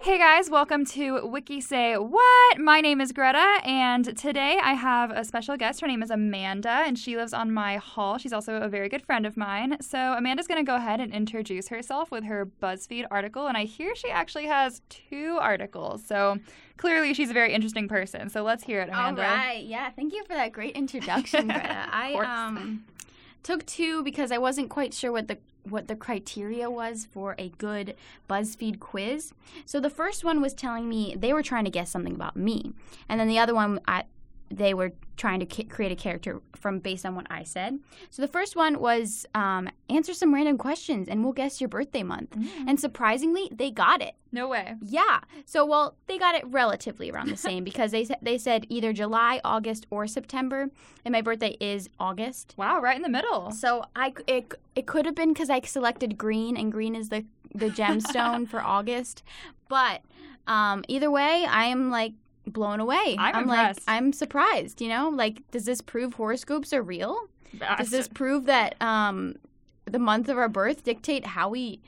Hey guys, welcome to Wiki Say What? My name is Greta, and today I have a special guest. Her name is Amanda, and she lives on my hall. She's also a very good friend of mine. So Amanda's going to go ahead and introduce herself with her BuzzFeed article, and I hear she actually has 2 articles. So clearly she's a very interesting person. So let's hear it, Amanda. All right. Yeah, thank you for that great introduction, Greta. I took 2 because I wasn't quite sure what the criteria was for a good BuzzFeed quiz. So the first one was telling me they were trying to guess something about me. And then the other one, they were trying to create a character based on what I said. So the first one was answer some random questions and we'll guess your birthday month. Mm-hmm. And surprisingly, they got it. No way. Yeah. So, well, they got it relatively around the same because they said either July, August, or September. And my birthday is August. Wow, right in the middle. So it could have been because I selected green, and green is the gemstone for August. But either way, I am like, blown away. I'm impressed. Like, I'm surprised, you know? Like, does this prove horoscopes are real? Does this prove that the month of our birth dictate how we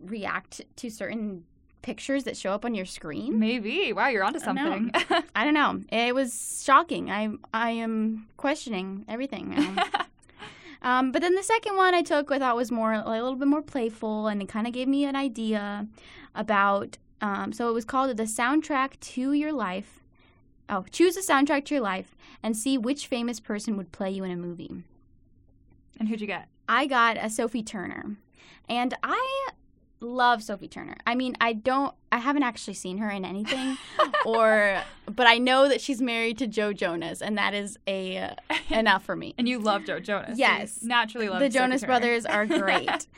react to certain pictures that show up on your screen? Maybe. Wow, you're onto something. I don't know. It was shocking. I am questioning everything now. But then the second one I took I thought was more a little bit more playful, and it kind of gave me an idea about so it was called The Soundtrack to Your Life. Oh, choose a soundtrack to your life and see which famous person would play you in a movie. And who'd you get? I got a Sophie Turner. And I love Sophie Turner. I mean, I haven't actually seen her in anything, but I know that she's married to Joe Jonas, and that is enough for me. And you love Joe Jonas. Yes. You naturally love the Jonas Brothers are great.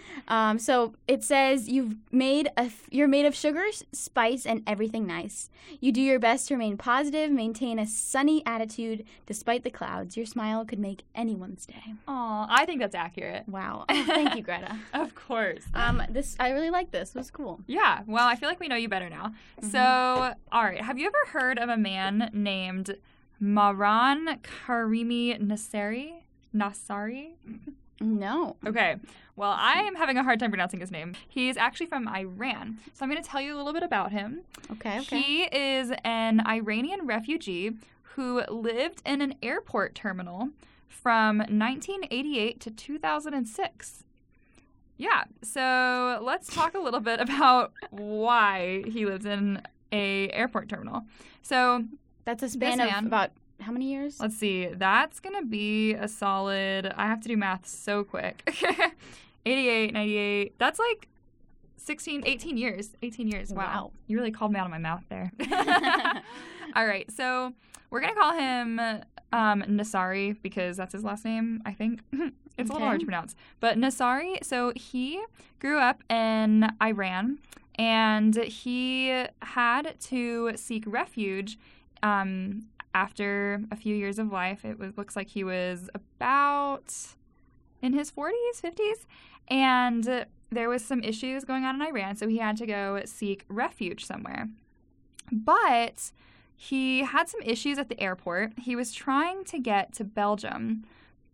So it says, you're made of sugar, spice, and everything nice. You do your best to remain positive, maintain a sunny attitude despite the clouds. Your smile could make anyone's day. Aw, I think that's accurate. Wow. Oh, thank you, Greta. Of course. I really like this. It was cool. Yeah. Well, I feel like we know you better now. Mm-hmm. So, all right. Have you ever heard of a man named Mehran Karimi Nasseri? No. Okay. Well, I am having a hard time pronouncing his name. He's actually from Iran. So I'm going to tell you a little bit about him. Okay. He is an Iranian refugee who lived in an airport terminal from 1988 to 2006. Yeah, so let's talk a little bit about why he lives in a airport terminal. So that's a span of about how many years? Let's see. That's going to be a solid, I have to do math so quick. 88, 98, that's like 18 years. 18 years. Wow. You really called me out on my math there. All right, so we're going to call him Nasseri because that's his last name, I think. It's a little hard to pronounce. But Nasseri, so he grew up in Iran, and he had to seek refuge after a few years of life. Looks like he was about in his 40s, 50s, and there was some issues going on in Iran, so he had to go seek refuge somewhere. But he had some issues at the airport. He was trying to get to Belgium,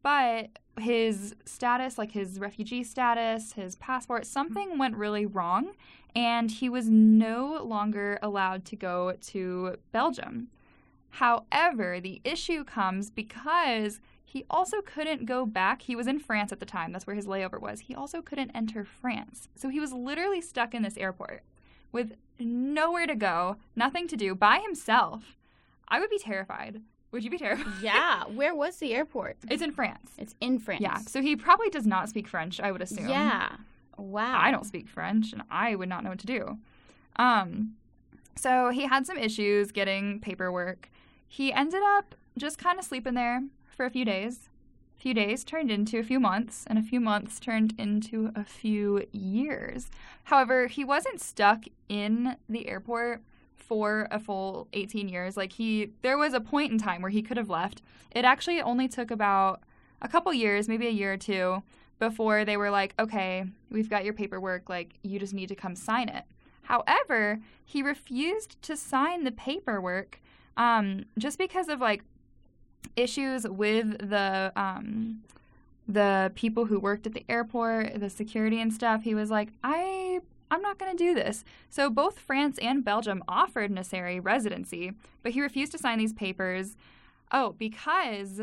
but his status, like his refugee status, his passport, something went really wrong, and he was no longer allowed to go to Belgium. However, the issue comes because he also couldn't go back. He was in France at the time. That's where his layover was. He also couldn't enter France. So he was literally stuck in this airport with nowhere to go, nothing to do, by himself. I would be terrified. Would you be terrified? Yeah. Where was the airport? It's in France. Yeah. So he probably does not speak French, I would assume. Yeah. Wow. I don't speak French, and I would not know what to do. So he had some issues getting paperwork. He ended up just kind of sleeping there for a few days. A few days turned into a few months, and a few months turned into a few years. However, he wasn't stuck in the airport for a full 18 years. Like, there was a point in time where he could have left. It actually only took about a couple years, maybe a year or two, before they were like, okay, we've got your paperwork, like, you just need to come sign it. However, he refused to sign the paperwork just because of, like, issues with the the people who worked at the airport, the security and stuff, he was like, I'm not going to do this. So both France and Belgium offered Nasseri residency, but he refused to sign these papers. Oh, because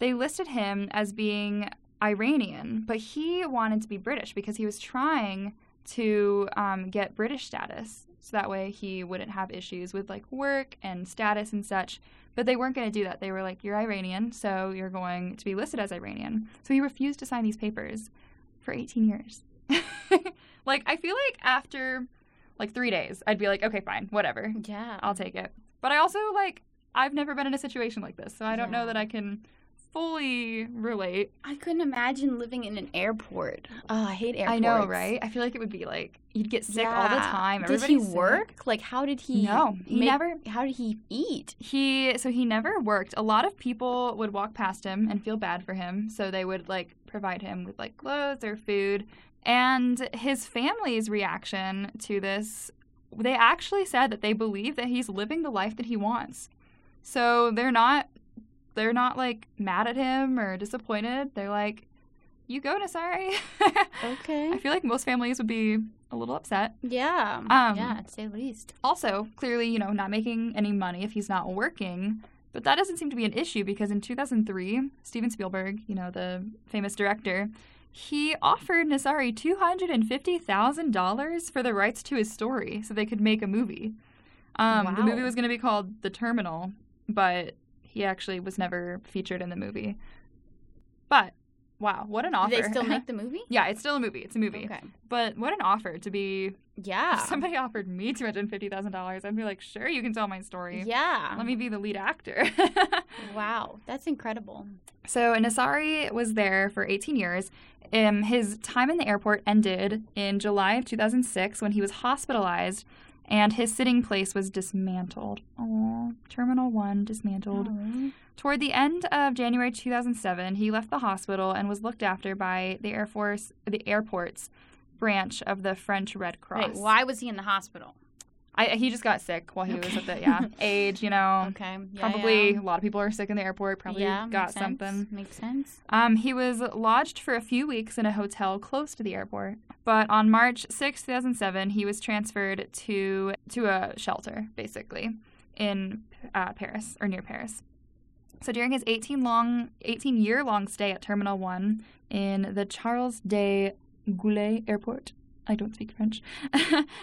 they listed him as being Iranian, but he wanted to be British because he was trying to get British status. So that way he wouldn't have issues with, like, work and status and such. But they weren't going to do that. They were like, you're Iranian, so you're going to be listed as Iranian. So he refused to sign these papers for 18 years. Like, I feel like after, like, 3 days, I'd be like, okay, fine, whatever. Yeah. I'll take it. But I also, like, I've never been in a situation like this, so I don't know that I can fully relate. I couldn't imagine living in an airport. Oh, I hate airports. I know, right? I feel like it would be, like, you'd get sick all the time. Everybody's did he work? Sick. Like, how did he? No, he never. How did he eat? So he never worked. A lot of people would walk past him and feel bad for him, so they would, like, provide him with, like, clothes or food. And his family's reaction to this, they actually said that they believe that he's living the life that he wants. So they're not like mad at him or disappointed. They're like, you go, Nasseri. Okay. I feel like most families would be a little upset. Yeah. Yeah, to say the least. Also, clearly, you know, not making any money if he's not working. But that doesn't seem to be an issue because in 2003, Steven Spielberg, you know, the famous director, he offered Nasseri $250,000 for the rights to his story so they could make a movie. Wow. The movie was going to be called The Terminal, but he actually was never featured in the movie. But, wow, what an offer. Did they still make the movie? Yeah, it's still a movie. It's a movie. Okay. But what an offer to be. Yeah. If somebody offered me $250,000, I'd be like, sure, you can tell my story. Yeah. Let me be the lead actor. Wow, that's incredible. So Nasseri was there for 18 years. His time in the airport ended in July of 2006 when he was hospitalized. And his sitting place was dismantled. Aww. Terminal 1 dismantled. Aww. Toward the end of January 2007, he left the hospital and was looked after by the Air Force, the airport's branch of the French Red Cross. Wait, why was he in the hospital? He just got sick while he was at the age, you know. Okay. Yeah, probably a lot of people are sick in the airport. Probably got something. Makes sense. He was lodged for a few weeks in a hotel close to the airport. But on March 6, 2007, he was transferred to a shelter, basically, in Paris or near Paris. So during his 18-year-long stay at Terminal 1 in the Charles de Gaulle Airport. I don't speak French.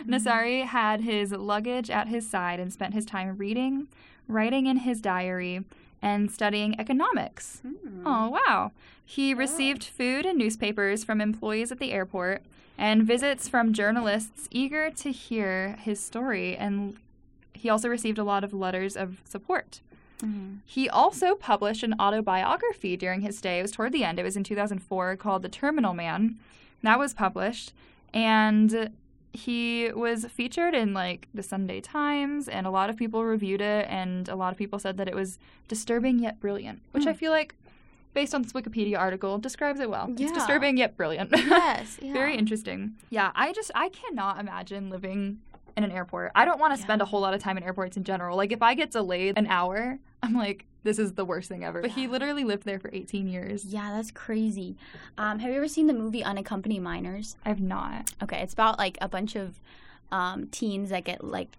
Nasseri had his luggage at his side and spent his time reading, writing in his diary, and studying economics. Mm. Oh, wow. He received food and newspapers from employees at the airport and visits from journalists eager to hear his story. And he also received a lot of letters of support. Mm-hmm. He also published an autobiography during his stay. It was toward the end. It was in 2004 called The Terminal Man. That was published. And he was featured in, like, the Sunday Times, and a lot of people reviewed it, and a lot of people said that it was disturbing yet brilliant, which I feel like, based on this Wikipedia article, describes it well. Yeah. It's disturbing yet brilliant. Yes. Yeah. Very interesting. Yeah, I cannot imagine living in an airport. I don't want to spend a whole lot of time in airports in general. Like, if I get delayed an hour, I'm like, this is the worst thing ever. But he literally lived there for 18 years. Yeah, that's crazy. Have you ever seen the movie Unaccompanied Minors? I have not. Okay, it's about, like, a bunch of teens that get, like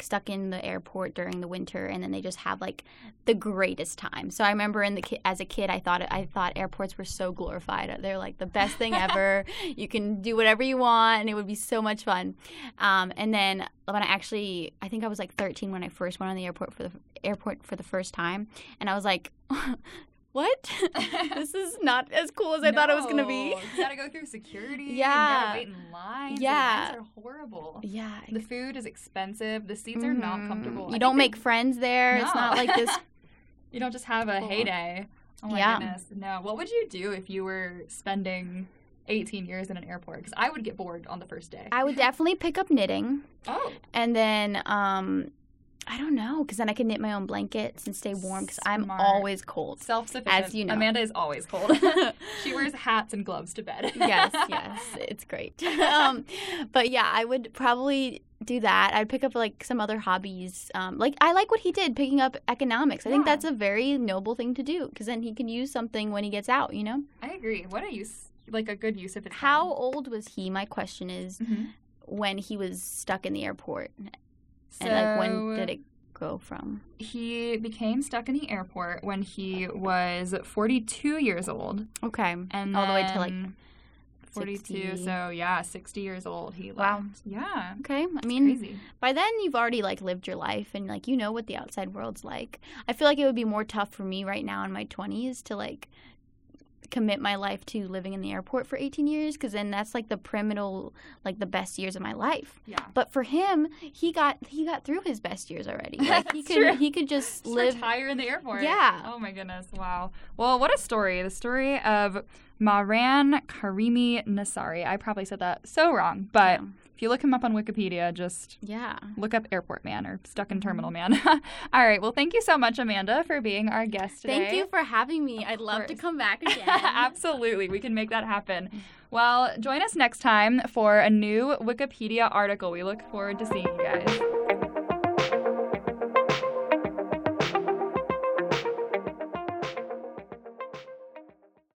stuck in the airport during the winter, and then they just have, like, the greatest time. So I remember as a kid, I thought airports were so glorified. They're, like, the best thing ever. You can do whatever you want, and it would be so much fun. And then when I think I was, like, 13 when I first went on the airport for the first time, and I was like, what? This is not as cool as I thought it was going to be. You got to go through security. Yeah. You got to wait in lines. Yeah. The lines are horrible. Yeah. The food is expensive. The seats are not comfortable. You don't make friends there. No. It's not like this. You don't just have a heyday. Oh, my goodness. No. What would you do if you were spending 18 years in an airport? Because I would get bored on the first day. I would definitely pick up knitting. Oh. And then I don't know, because then I can knit my own blankets and stay warm, because I'm always cold. Self-sufficient. As you know. Amanda is always cold. She wears hats and gloves to bed. Yes. It's great. But, yeah, I would probably do that. I'd pick up, like, some other hobbies. Like, I like what he did, picking up economics. I think that's a very noble thing to do, because then he can use something when he gets out, you know? I agree. What a use, like, a good use of his time. How old was he, my question is, when he was stuck in the airport? So, and, like, when did it go from? He became stuck in the airport when he was 42 years old. Okay. And all the way to, like, 42. 60. So, yeah, 60 years old he left. Wow. Yeah. Okay. I mean, crazy. By then you've already, like, lived your life and, like, you know what the outside world's like. I feel like it would be more tough for me right now in my 20s to, like, commit my life to living in the airport for 18 years, because then that's like the primal, like the best years of my life. Yeah. But for him, he got through his best years already. Like he could just live higher in the airport. Yeah. Oh my goodness. Wow. Well, what a story. The story of Mehran Karimi Nasseri. I probably said that so wrong, but if you look him up on Wikipedia, just look up Airport Man or Stuck in Terminal Man. All right. Well, thank you so much, Amanda, for being our guest today. Thank you for having me. I'd love to come back again. Absolutely. We can make that happen. Well, join us next time for a new Wikipedia article. We look forward to seeing you guys.